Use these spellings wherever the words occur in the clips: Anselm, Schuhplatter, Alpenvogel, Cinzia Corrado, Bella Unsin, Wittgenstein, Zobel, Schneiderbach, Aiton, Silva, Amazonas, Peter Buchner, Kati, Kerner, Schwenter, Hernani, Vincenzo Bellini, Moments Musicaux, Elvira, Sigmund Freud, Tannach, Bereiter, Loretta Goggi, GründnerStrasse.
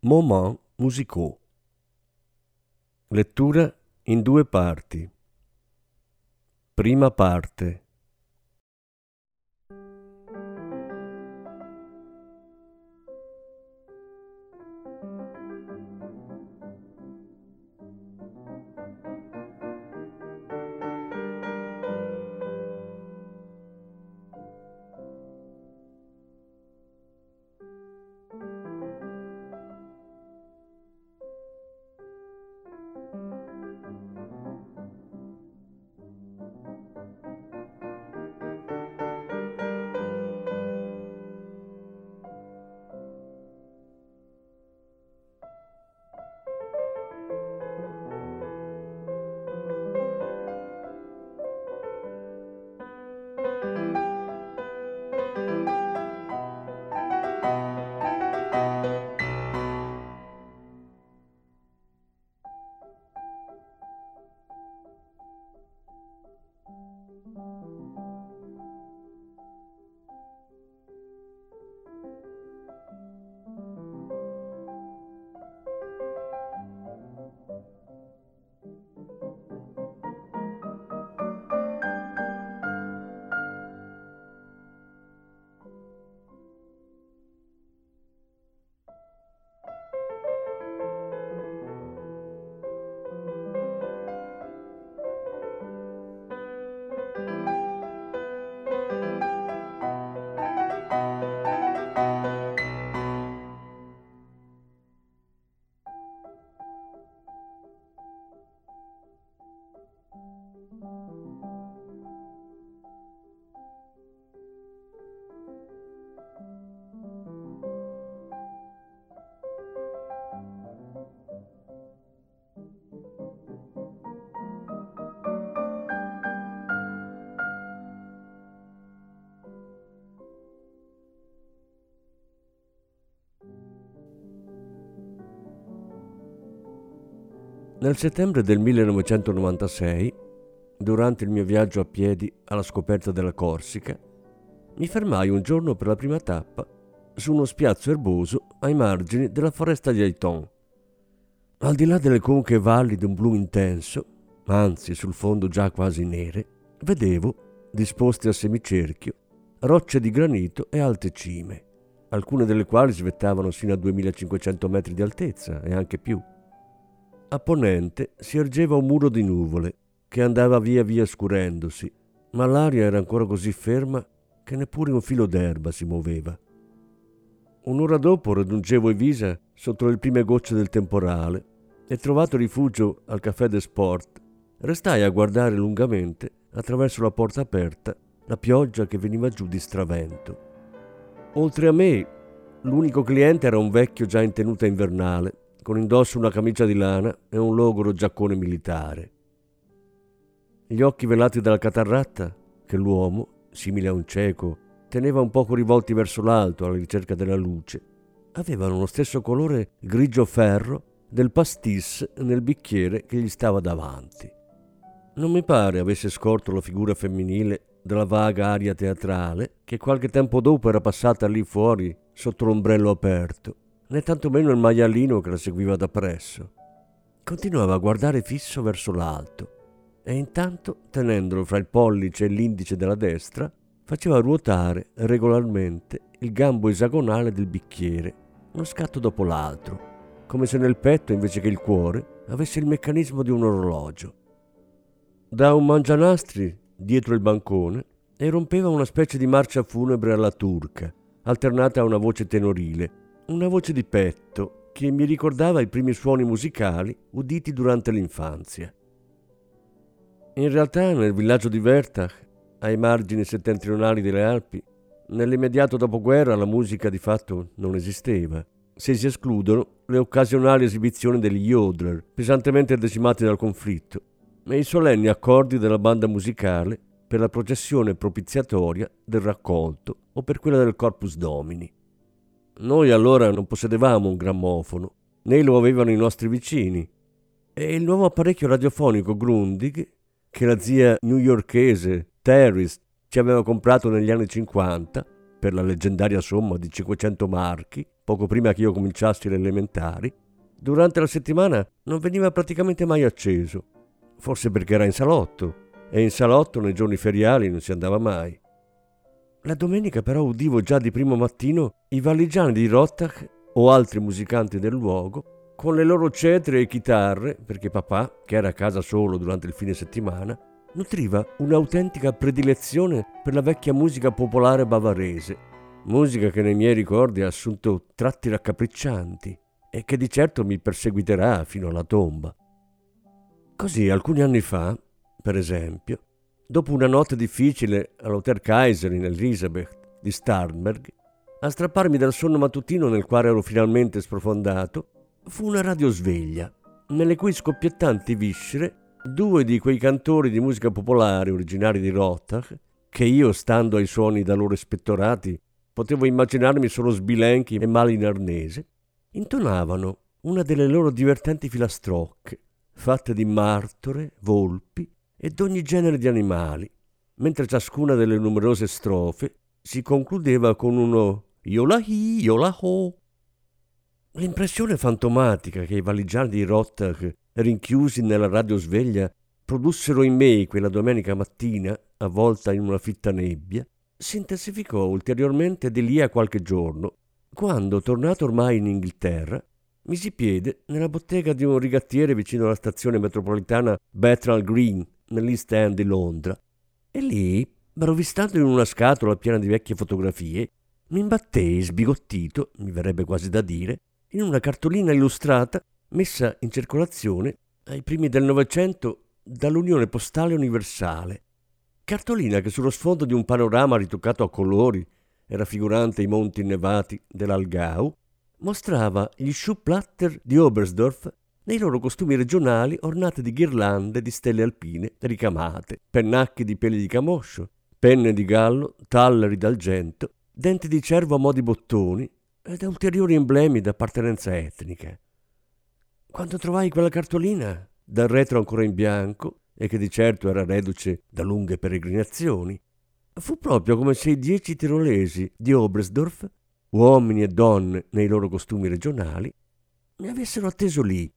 Moments Musicaux. Lettura in due parti. Prima parte. Nel settembre del 1996, durante il mio viaggio a piedi alla scoperta della Corsica, mi fermai un giorno per la prima tappa su uno spiazzo erboso ai margini della foresta di Aiton. Al di là delle conche e valli d'un blu intenso, anzi sul fondo già quasi nere, vedevo, disposte a semicerchio, rocce di granito e alte cime, alcune delle quali svettavano sino a 2500 metri di altezza e anche più. A ponente si ergeva un muro di nuvole che andava via via scurendosi, ma l'aria era ancora così ferma che neppure un filo d'erba si muoveva. Un'ora dopo raggiungevo Evisa sotto le prime gocce del temporale e, trovato rifugio al Caffè de Sport, restai a guardare lungamente attraverso la porta aperta la pioggia che veniva giù di stravento. Oltre a me, l'unico cliente era un vecchio già in tenuta invernale, con indosso una camicia di lana e un logoro giaccone militare. Gli occhi velati dalla catarratta, che l'uomo, simile a un cieco, teneva un poco rivolti verso l'alto alla ricerca della luce, avevano lo stesso colore grigio ferro del pastis nel bicchiere che gli stava davanti. Non mi pare avesse scorto la figura femminile della vaga aria teatrale che qualche tempo dopo era passata lì fuori sotto l'ombrello aperto, né tantomeno il maialino che la seguiva da presso. Continuava a guardare fisso verso l'alto e intanto, tenendolo fra il pollice e l'indice della destra, faceva ruotare regolarmente il gambo esagonale del bicchiere, uno scatto dopo l'altro, come se nel petto, invece che il cuore, avesse il meccanismo di un orologio. Da un mangianastri dietro il bancone erompeva una specie di marcia funebre alla turca, alternata a una voce tenorile, una voce di petto che mi ricordava i primi suoni musicali uditi durante l'infanzia. In realtà, nel villaggio di Wertach, ai margini settentrionali delle Alpi, nell'immediato dopoguerra la musica di fatto non esisteva, se si escludono le occasionali esibizioni degli Jodler, pesantemente decimati dal conflitto, e i solenni accordi della banda musicale per la processione propiziatoria del raccolto o per quella del Corpus Domini. Noi allora non possedevamo un grammofono, né lo avevano i nostri vicini, e il nuovo apparecchio radiofonico Grundig, che la zia newyorkese Terris ci aveva comprato negli anni 50 per la leggendaria somma di 500 marchi, poco prima che io cominciassi le elementari, durante la settimana non veniva praticamente mai acceso, forse perché era in salotto, e in salotto nei giorni feriali non si andava mai. La domenica però udivo già di primo mattino i valigiani di Rottach o altri musicanti del luogo con le loro cetre e chitarre, perché papà, che era a casa solo durante il fine settimana, nutriva un'autentica predilezione per la vecchia musica popolare bavarese, musica che nei miei ricordi ha assunto tratti raccapriccianti e che di certo mi perseguiterà fino alla tomba. Così alcuni anni fa, per esempio, dopo una notte difficile all'Hotel Kaiser in Elisabeth di Starnberg, a strapparmi dal sonno mattutino nel quale ero finalmente sprofondato, fu una radiosveglia, nelle cui scoppiettanti viscere due di quei cantori di musica popolare originari di Rottach, che io, stando ai suoni da loro spettorati, potevo immaginarmi solo sbilenchi e male in arnese, intonavano una delle loro divertenti filastrocche, fatte di martore, volpi e d'ogni genere di animali, mentre ciascuna delle numerose strofe si concludeva con uno «Yolahi, yolaho». L'impressione fantomatica che i valigiani di Rottach, rinchiusi nella radiosveglia, produssero in me quella domenica mattina, avvolta in una fitta nebbia, si intensificò ulteriormente di lì a qualche giorno, quando, tornato ormai in Inghilterra, misi piede nella bottega di un rigattiere vicino alla stazione metropolitana Bethnal Green, nell'East End di Londra, e lì, rovistando in una scatola piena di vecchie fotografie, mi imbattei sbigottito, mi verrebbe quasi da dire, in una cartolina illustrata messa in circolazione ai primi del Novecento dall'Unione Postale Universale. Cartolina che sullo sfondo di un panorama ritoccato a colori e raffigurante i monti innevati dell'Algau mostrava gli Schuhplatter di Oberstdorf nei loro costumi regionali ornati di ghirlande di stelle alpine ricamate, pennacchi di peli di camoscio, penne di gallo, talleri d'argento, denti di cervo a mo' di bottoni ed ulteriori emblemi d'appartenenza etnica. Quando trovai quella cartolina, dal retro ancora in bianco e che di certo era reduce da lunghe peregrinazioni, fu proprio come se i 10 tirolesi di Oberstdorf, uomini e donne nei loro costumi regionali, mi avessero atteso lì,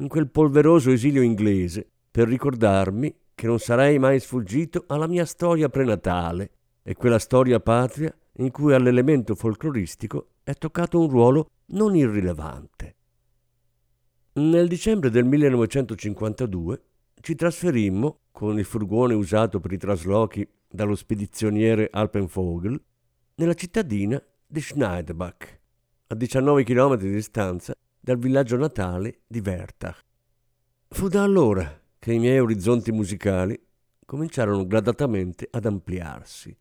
in quel polveroso esilio inglese, per ricordarmi che non sarei mai sfuggito alla mia storia prenatale e quella storia patria in cui all'elemento folcloristico è toccato un ruolo non irrilevante. Nel dicembre del 1952 ci trasferimmo, con il furgone usato per i traslochi dallo spedizioniere Alpenvogel, nella cittadina di Schneiderbach, a 19 km di distanza dal villaggio natale di Wertach. Fu da allora che i miei orizzonti musicali cominciarono gradatamente ad ampliarsi.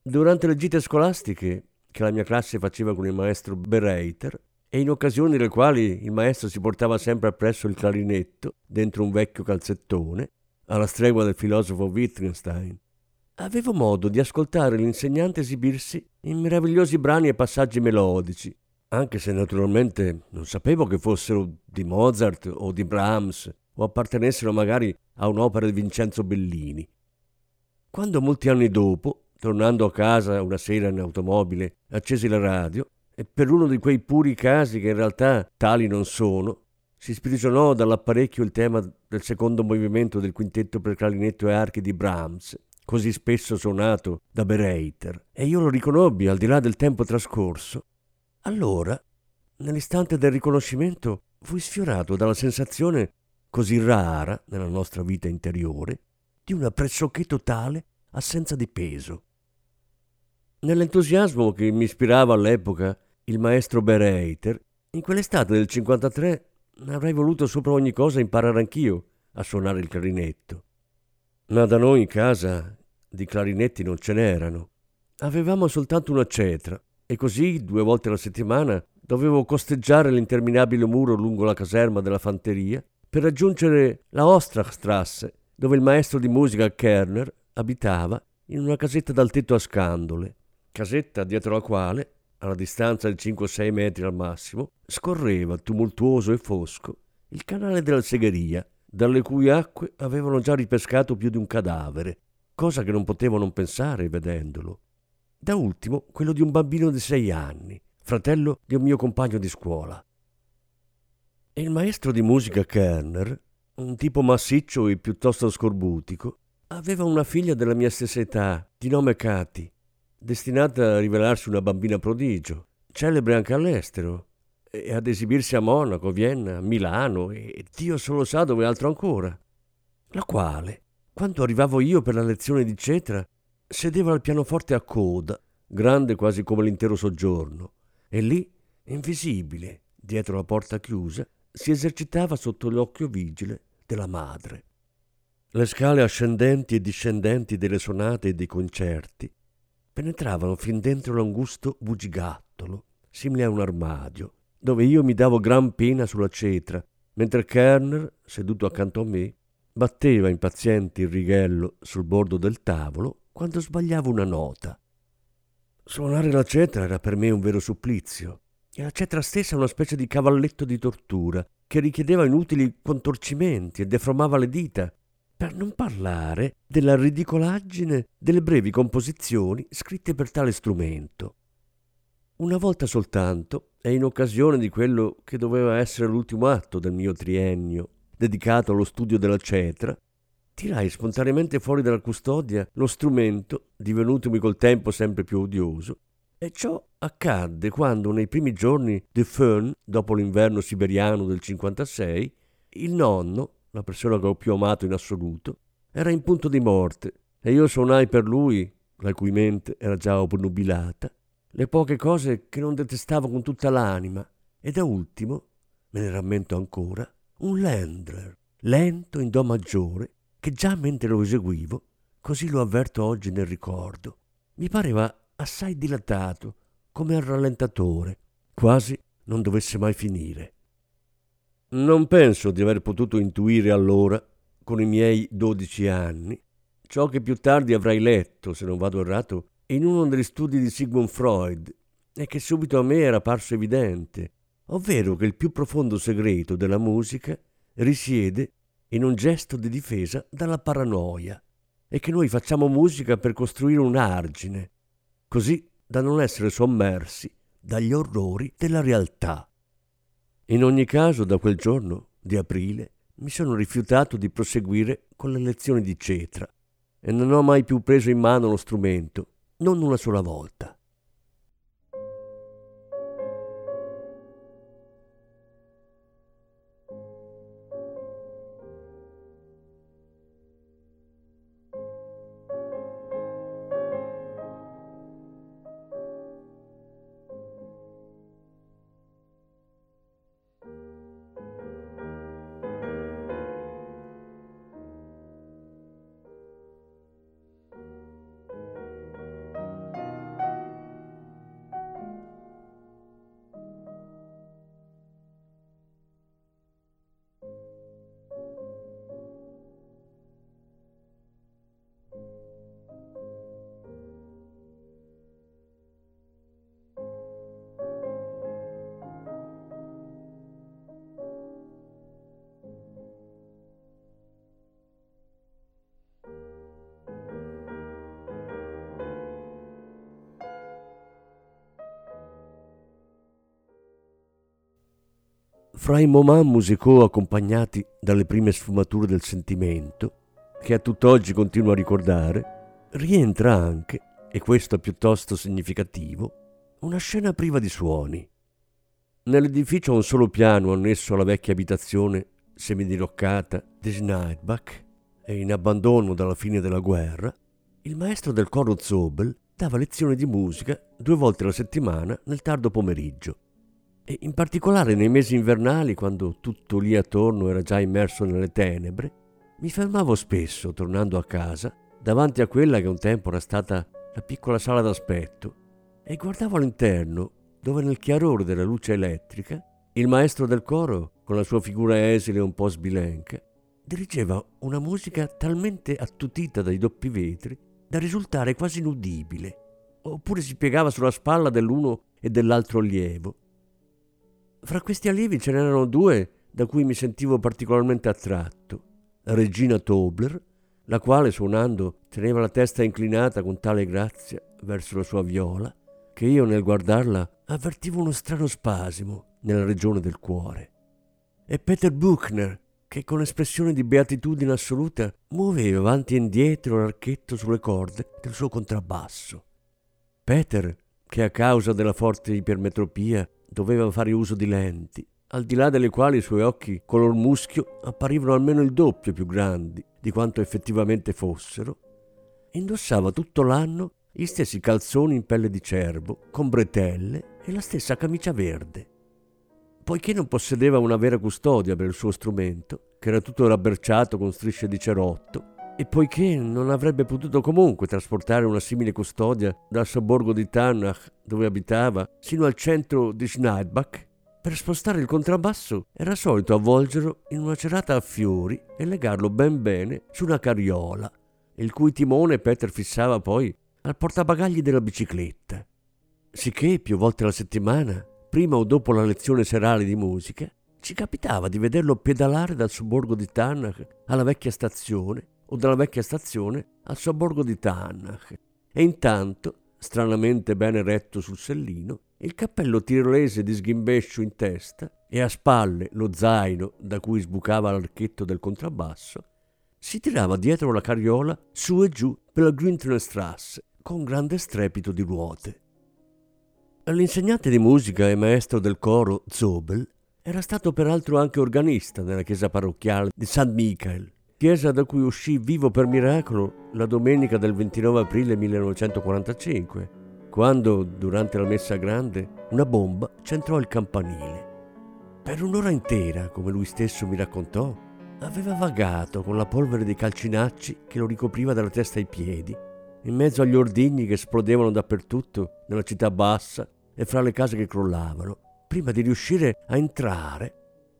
Durante le gite scolastiche che la mia classe faceva con il maestro Bereiter, e in occasioni delle quali il maestro si portava sempre appresso il clarinetto dentro un vecchio calzettone, alla stregua del filosofo Wittgenstein, avevo modo di ascoltare l'insegnante esibirsi in meravigliosi brani e passaggi melodici, anche se naturalmente non sapevo che fossero di Mozart o di Brahms o appartenessero magari a un'opera di Vincenzo Bellini. Quando molti anni dopo, tornando a casa una sera in automobile, accesi la radio e per uno di quei puri casi che in realtà tali non sono, si sprigionò dall'apparecchio il tema del secondo movimento del quintetto per clarinetto e archi di Brahms, così spesso suonato da Bereiter, e io lo riconobbi al di là del tempo trascorso. Allora, nell'istante del riconoscimento, fui sfiorato dalla sensazione, così rara nella nostra vita interiore, di una pressoché totale assenza di peso. Nell'entusiasmo che mi ispirava all'epoca il maestro Bereiter, in quell'estate del 53 avrei voluto sopra ogni cosa imparare anch'io a suonare il clarinetto. Ma da noi in casa di clarinetti non ce n'erano. Avevamo soltanto una cetra, E così, 2 volte alla settimana, dovevo costeggiare l'interminabile muro lungo la caserma della fanteria per raggiungere la Ostrachstrasse, dove il maestro di musica Kerner abitava in una casetta dal tetto a scandole, casetta dietro la quale, alla distanza di 5-6 metri al massimo, scorreva tumultuoso e fosco il canale della segheria, dalle cui acque avevano già ripescato più di un cadavere, cosa che non potevo non pensare vedendolo. Da ultimo quello di un bambino di 6 anni, fratello di un mio compagno di scuola. E il maestro di musica Kerner, un tipo massiccio e piuttosto scorbutico, aveva una figlia della mia stessa età, di nome Kati, destinata a rivelarsi una bambina prodigio, celebre anche all'estero, e ad esibirsi a Monaco, Vienna, Milano e Dio solo sa dove altro ancora, la quale, quando arrivavo io per la lezione di cetra, sedeva al pianoforte a coda, grande quasi come l'intero soggiorno, e lì, invisibile, dietro la porta chiusa, si esercitava sotto l'occhio vigile della madre. Le scale ascendenti e discendenti delle sonate e dei concerti penetravano fin dentro l'angusto bugigattolo, simile a un armadio, dove io mi davo gran pena sulla cetra, mentre Kerner, seduto accanto a me, batteva impaziente il righello sul bordo del tavolo quando sbagliavo una nota. Suonare la cetra era per me un vero supplizio, e la cetra stessa una specie di cavalletto di tortura che richiedeva inutili contorcimenti e deformava le dita, per non parlare della ridicolaggine delle brevi composizioni scritte per tale strumento. Una volta soltanto, e in occasione di quello che doveva essere l'ultimo atto del mio triennio dedicato allo studio della cetra, tirai spontaneamente fuori dalla custodia lo strumento, divenutomi col tempo sempre più odioso, e ciò accadde quando, nei primi giorni di Föhn, dopo l'inverno siberiano del 56, il nonno, la persona che ho più amato in assoluto, era in punto di morte, e io suonai per lui, la cui mente era già obnubilata, le poche cose che non detestavo con tutta l'anima, e da ultimo, me ne rammento ancora, un Ländler, lento in do maggiore, che già mentre lo eseguivo, così lo avverto oggi nel ricordo, mi pareva assai dilatato, come al rallentatore, quasi non dovesse mai finire. Non penso di aver potuto intuire allora, con i miei 12 anni, ciò che più tardi avrai letto, se non vado errato, in uno degli studi di Sigmund Freud, e che subito a me era parso evidente, ovvero che il più profondo segreto della musica risiede in un gesto di difesa dalla paranoia, e che noi facciamo musica per costruire un argine, così da non essere sommersi dagli orrori della realtà. In ogni caso, da quel giorno di aprile mi sono rifiutato di proseguire con le lezioni di cetra e non ho mai più preso in mano lo strumento, non una sola volta. Fra i moments musicaux accompagnati dalle prime sfumature del sentimento, che a tutt'oggi continuo a ricordare, rientra anche, e questo è piuttosto significativo, una scena priva di suoni. Nell'edificio a un solo piano annesso alla vecchia abitazione semidiroccata di Schneiderbach e in abbandono dalla fine della guerra, il maestro del coro Zobel dava lezioni di musica 2 volte alla settimana nel tardo pomeriggio. E in particolare nei mesi invernali, quando tutto lì attorno era già immerso nelle tenebre, mi fermavo spesso, tornando a casa, davanti a quella che un tempo era stata la piccola sala d'aspetto, e guardavo all'interno, dove nel chiarore della luce elettrica il maestro del coro, con la sua figura esile e un po' sbilenca, dirigeva una musica talmente attutita dai doppi vetri da risultare quasi inudibile, oppure si piegava sulla spalla dell'uno e dell'altro allievo. Fra questi allievi ce n'erano due da cui mi sentivo particolarmente attratto: Regina Tobler, la quale, suonando, teneva la testa inclinata con tale grazia verso la sua viola, che io nel guardarla avvertivo uno strano spasimo nella regione del cuore, e Peter Buchner, che con espressione di beatitudine assoluta muoveva avanti e indietro l'archetto sulle corde del suo contrabbasso. Peter, che a causa della forte ipermetropia doveva fare uso di lenti, al di là delle quali i suoi occhi color muschio apparivano almeno il doppio più grandi di quanto effettivamente fossero, indossava tutto l'anno gli stessi calzoni in pelle di cervo, con bretelle, e la stessa camicia verde. Poiché non possedeva una vera custodia per il suo strumento, che era tutto rabberciato con strisce di cerotto, e poiché non avrebbe potuto comunque trasportare una simile custodia dal sobborgo di Tannach, dove abitava, sino al centro di Schneiderbach, per spostare il contrabbasso era solito avvolgerlo in una cerata a fiori e legarlo ben bene su una carriola, il cui timone Peter fissava poi al portabagagli della bicicletta. Sicché più volte alla settimana, prima o dopo la lezione serale di musica, ci capitava di vederlo pedalare dal sobborgo di Tannach alla vecchia stazione o dalla vecchia stazione al sobborgo di Tannach, e intanto, stranamente ben eretto sul sellino, il cappello tirolese di sghimbescio in testa e a spalle lo zaino da cui sbucava l'archetto del contrabbasso, si tirava dietro la carriola su e giù per la Gründnerstrasse con grande strepito di ruote. L'insegnante di musica e maestro del coro Zobel era stato peraltro anche organista nella chiesa parrocchiale di San Michael, chiesa da cui uscì vivo per miracolo la domenica del 29 aprile 1945, quando, durante la messa grande, una bomba centrò il campanile. Per un'ora intera, come lui stesso mi raccontò, aveva vagato con la polvere dei calcinacci che lo ricopriva dalla testa ai piedi, in mezzo agli ordigni che esplodevano dappertutto nella città bassa e fra le case che crollavano, prima di riuscire a entrare,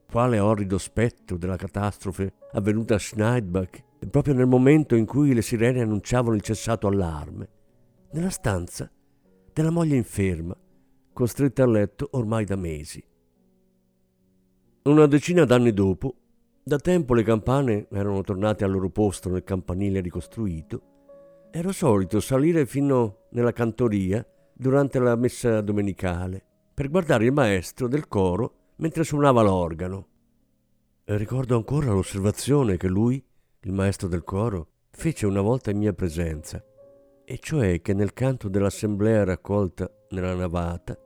quale orrido spettro della catastrofe avvenuta a Schneiderbach, proprio nel momento in cui le sirene annunciavano il cessato allarme, nella stanza della moglie inferma, costretta a letto ormai da mesi. Una decina d'anni dopo, da tempo le campane erano tornate al loro posto nel campanile ricostruito, ero solito salire fino nella cantoria durante la messa domenicale per guardare il maestro del coro mentre suonava l'organo. E ricordo ancora l'osservazione che lui, il maestro del coro, fece una volta in mia presenza, e cioè che nel canto dell'assemblea raccolta nella navata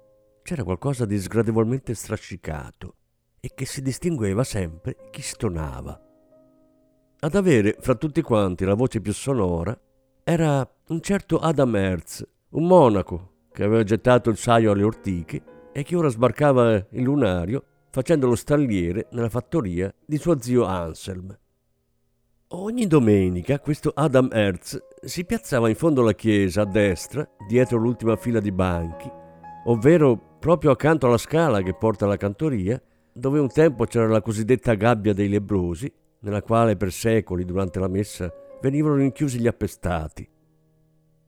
c'era qualcosa di sgradevolmente strascicato e che si distingueva sempre chi stonava. Ad avere fra tutti quanti la voce più sonora era un certo Adam Hertz, un monaco che aveva gettato il saio alle ortiche e che ora sbarcava il lunario facendo lo stalliere nella fattoria di suo zio Anselm. Ogni domenica questo Adam Hertz si piazzava in fondo alla chiesa, a destra, dietro l'ultima fila di banchi, ovvero proprio accanto alla scala che porta alla cantoria, dove un tempo c'era la cosiddetta gabbia dei lebbrosi, nella quale per secoli durante la messa venivano rinchiusi gli appestati.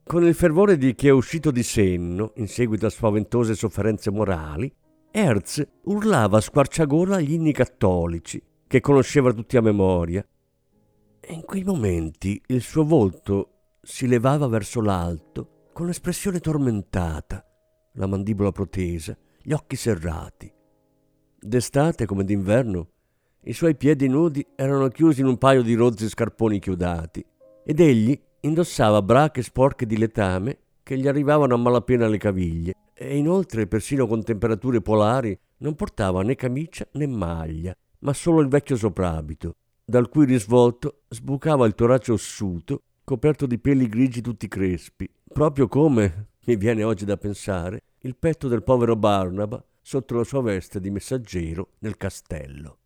Con il fervore di chi è uscito di senno in seguito a spaventose sofferenze morali, Hertz urlava a squarciagola gli inni cattolici, che conosceva tutti a memoria. In quei momenti il suo volto si levava verso l'alto con espressione tormentata, la mandibola protesa, gli occhi serrati. D'estate come d'inverno i suoi piedi nudi erano chiusi in un paio di rozzi scarponi chiodati ed egli indossava brache sporche di letame che gli arrivavano a malapena alle caviglie, e inoltre, persino con temperature polari, non portava né camicia né maglia, ma solo il vecchio soprabito, dal cui risvolto sbucava il torace ossuto coperto di peli grigi tutti crespi, proprio come, mi viene oggi da pensare, il petto del povero Barnaba sotto la sua veste di messaggero nel castello.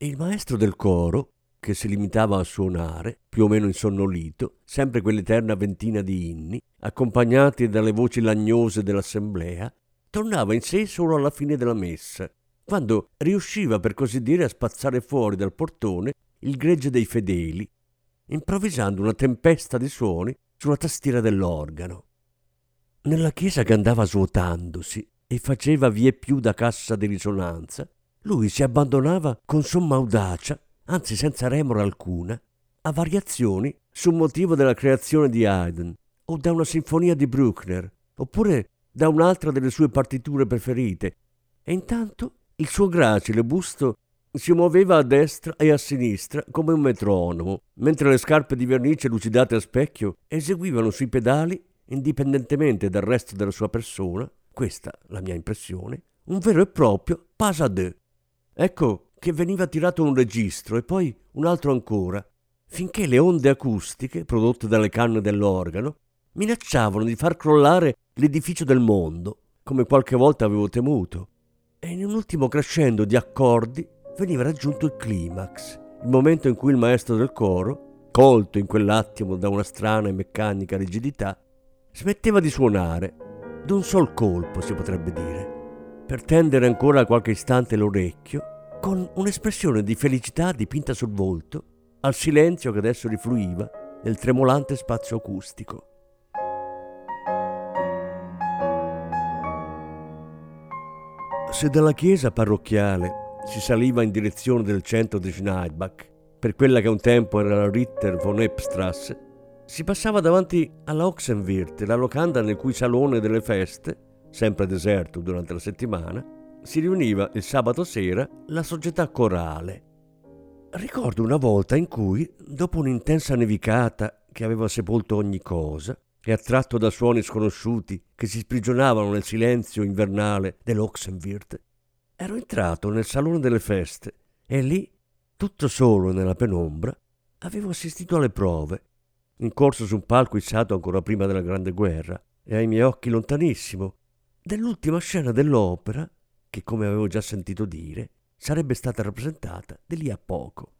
Il maestro del coro, che si limitava a suonare, più o meno insonnolito, sempre quell'eterna ventina di inni, accompagnati dalle voci lagnose dell'assemblea, tornava in sé solo alla fine della messa, quando riusciva per così dire a spazzare fuori dal portone il gregge dei fedeli, improvvisando una tempesta di suoni sulla tastiera dell'organo. Nella chiesa che andava svuotandosi e faceva vie più da cassa di risonanza, lui si abbandonava con somma audacia, anzi senza remora alcuna, a variazioni sul motivo della creazione di Haydn, o da una sinfonia di Bruckner, oppure da un'altra delle sue partiture preferite, e intanto il suo gracile busto si muoveva a destra e a sinistra come un metronomo, mentre le scarpe di vernice lucidate a specchio eseguivano sui pedali, indipendentemente dal resto della sua persona, questa la mia impressione, un vero e proprio pas à deux. Ecco che veniva tirato un registro e poi un altro ancora, finché le onde acustiche prodotte dalle canne dell'organo minacciavano di far crollare l'edificio del mondo, come qualche volta avevo temuto, e in un ultimo crescendo di accordi veniva raggiunto il climax, il momento in cui il maestro del coro, colto in quell'attimo da una strana e meccanica rigidità, smetteva di suonare, d'un sol colpo si potrebbe dire, per tendere ancora qualche istante l'orecchio, con un'espressione di felicità dipinta sul volto, al silenzio che adesso rifluiva nel tremolante spazio acustico. Se dalla chiesa parrocchiale si saliva in direzione del centro di Schneiderbach, per quella che un tempo era la Ritter von Eppstrasse, si passava davanti alla Ochsenwirth, la locanda nel cui salone delle feste, sempre deserto durante la settimana, si riuniva il sabato sera la società corale. Ricordo una volta in cui, dopo un'intensa nevicata che aveva sepolto ogni cosa e attratto da suoni sconosciuti che si sprigionavano nel silenzio invernale dell'Ochsenwirth, ero entrato nel salone delle feste e lì, tutto solo nella penombra, avevo assistito alle prove, in corso su un palco issato ancora prima della Grande Guerra e ai miei occhi lontanissimo, dell'ultima scena dell'opera che, come avevo già sentito dire, sarebbe stata rappresentata di lì a poco.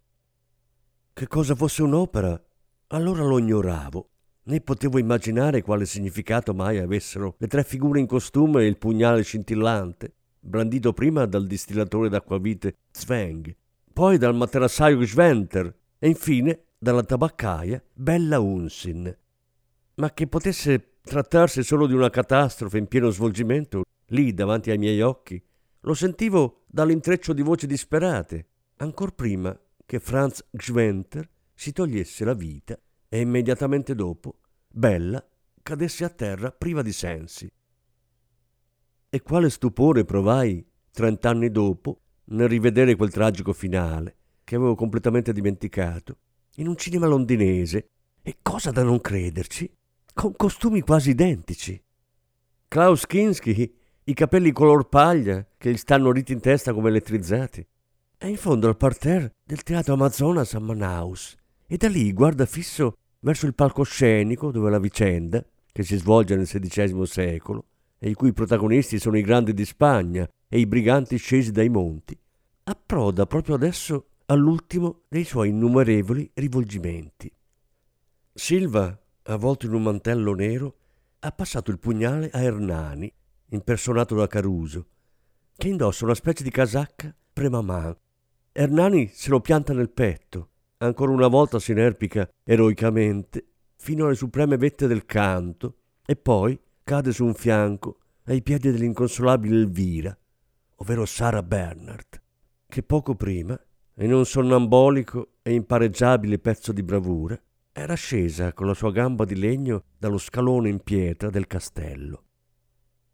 Che cosa fosse un'opera? Allora lo ignoravo, né potevo immaginare quale significato mai avessero le tre figure in costume e il pugnale scintillante, brandito prima dal distillatore d'acquavite Zweng, poi dal materassaio Schwenter e infine dalla tabaccaia Bella Unsin. Ma che potesse trattarsi solo di una catastrofe in pieno svolgimento, lì davanti ai miei occhi, lo sentivo dall'intreccio di voci disperate, ancor prima che Franz Schwenter si togliesse la vita e immediatamente dopo Bella cadesse a terra priva di sensi. E quale stupore provai 30 anni dopo nel rivedere quel tragico finale che avevo completamente dimenticato in un cinema londinese, e cosa da non crederci, con costumi quasi identici. Klaus Kinski, i capelli color paglia che gli stanno ritti in testa come elettrizzati, è in fondo al parterre del teatro Amazonas a Manaus e da lì guarda fisso verso il palcoscenico dove la vicenda, che si svolge nel XVI secolo, e i cui protagonisti sono i grandi di Spagna e i briganti scesi dai monti, approda proprio adesso all'ultimo dei suoi innumerevoli rivolgimenti. Silva, avvolto in un mantello nero, ha passato il pugnale a Hernani, impersonato da Caruso, che indossa una specie di casacca premamà. Hernani se lo pianta nel petto, ancora una volta si inerpica eroicamente fino alle supreme vette del canto e poi cade su un fianco ai piedi dell'inconsolabile Elvira, ovvero Sarah Bernhardt, che poco prima, in un sonnambolico e impareggiabile pezzo di bravura, era scesa con la sua gamba di legno dallo scalone in pietra del castello.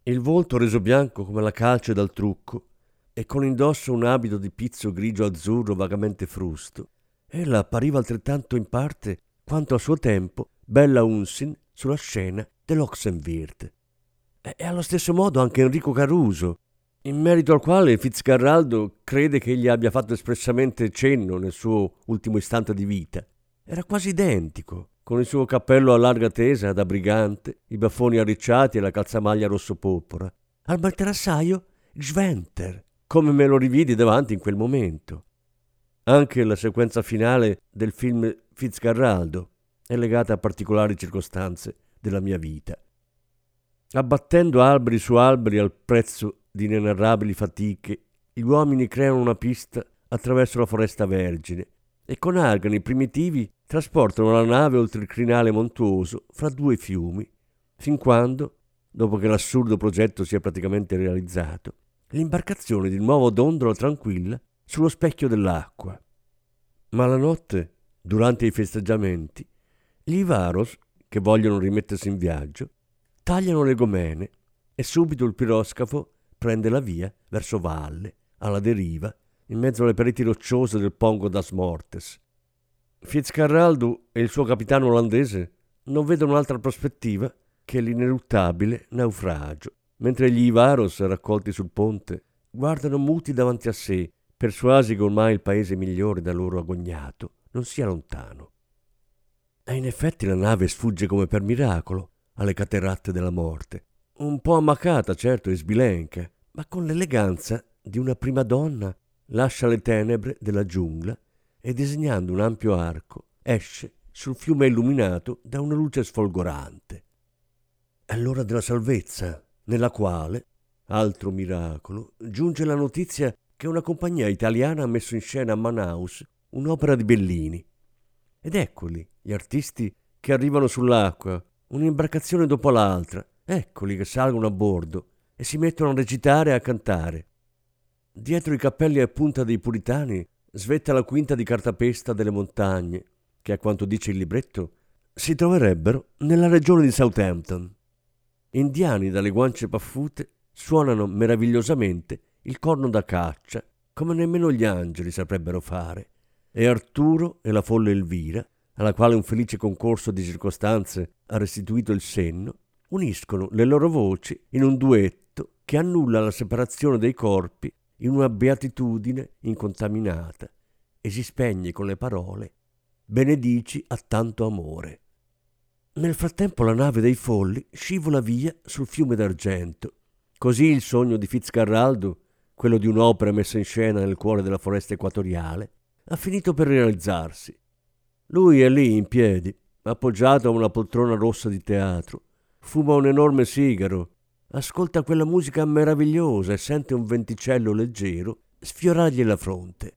Il volto reso bianco come la calce dal trucco e con indosso un abito di pizzo grigio-azzurro vagamente frusto, ella appariva altrettanto in parte quanto a suo tempo Bella Unsin sulla scena dell'Ochsenwirth. E allo stesso modo anche Enrico Caruso, in merito al quale Fitzcarraldo crede che egli abbia fatto espressamente cenno nel suo ultimo istante di vita. Era quasi identico, con il suo cappello a larga tesa da brigante, i baffoni arricciati e la calzamaglia rossopopora, al materassaio Schwenter, come me lo rividi davanti in quel momento. Anche la sequenza finale del film Fitzcarraldo è legata a particolari circostanze della mia vita, abbattendo alberi su alberi al prezzo di inenarrabili fatiche. Gli uomini creano una pista attraverso la foresta vergine e con argani primitivi trasportano la nave oltre il crinale montuoso fra due fiumi, fin quando, dopo che l'assurdo progetto sia praticamente realizzato, l'imbarcazione di nuovo dondola tranquilla sullo specchio dell'acqua. Ma la notte, durante i festeggiamenti, gli Ivaros, che vogliono rimettersi in viaggio, tagliano le gomene e subito il piroscafo prende la via verso valle, alla deriva, in mezzo alle pareti rocciose del Pongo das Mortes. Fitzcarraldo e il suo capitano olandese non vedono altra prospettiva che l'ineluttabile naufragio, mentre gli Ivaros, raccolti sul ponte, guardano muti davanti a sé, persuasi che ormai il paese migliore da loro agognato non sia lontano. E in effetti la nave sfugge come per miracolo alle cataratte della morte, un po' ammaccata, certo, e sbilenca, ma con l'eleganza di una prima donna lascia le tenebre della giungla e, disegnando un ampio arco, esce sul fiume illuminato da una luce sfolgorante. È l'ora della salvezza, nella quale, altro miracolo, giunge la notizia che una compagnia italiana ha messo in scena a Manaus un'opera di Bellini. Ed eccoli gli artisti che arrivano sull'acqua, un'imbarcazione dopo l'altra, eccoli che salgono a bordo e si mettono a recitare e a cantare. Dietro i cappelli a punta dei puritani svetta la quinta di cartapesta delle montagne, che a quanto dice il libretto si troverebbero nella regione di Southampton. Indiani dalle guance paffute suonano meravigliosamente il corno da caccia, come nemmeno gli angeli saprebbero fare, e Arturo e la folle Elvira, alla quale un felice concorso di circostanze ha restituito il senno, uniscono le loro voci in un duetto che annulla la separazione dei corpi in una beatitudine incontaminata e si spegne con le parole «Benedici a tanto amore». Nel frattempo la nave dei folli scivola via sul fiume d'argento. Così il sogno di Fitzcarraldo, quello di un'opera messa in scena nel cuore della foresta equatoriale, ha finito per realizzarsi. Lui è lì in piedi, appoggiato a una poltrona rossa di teatro, fuma un enorme sigaro, ascolta quella musica meravigliosa e sente un venticello leggero sfiorargli la fronte.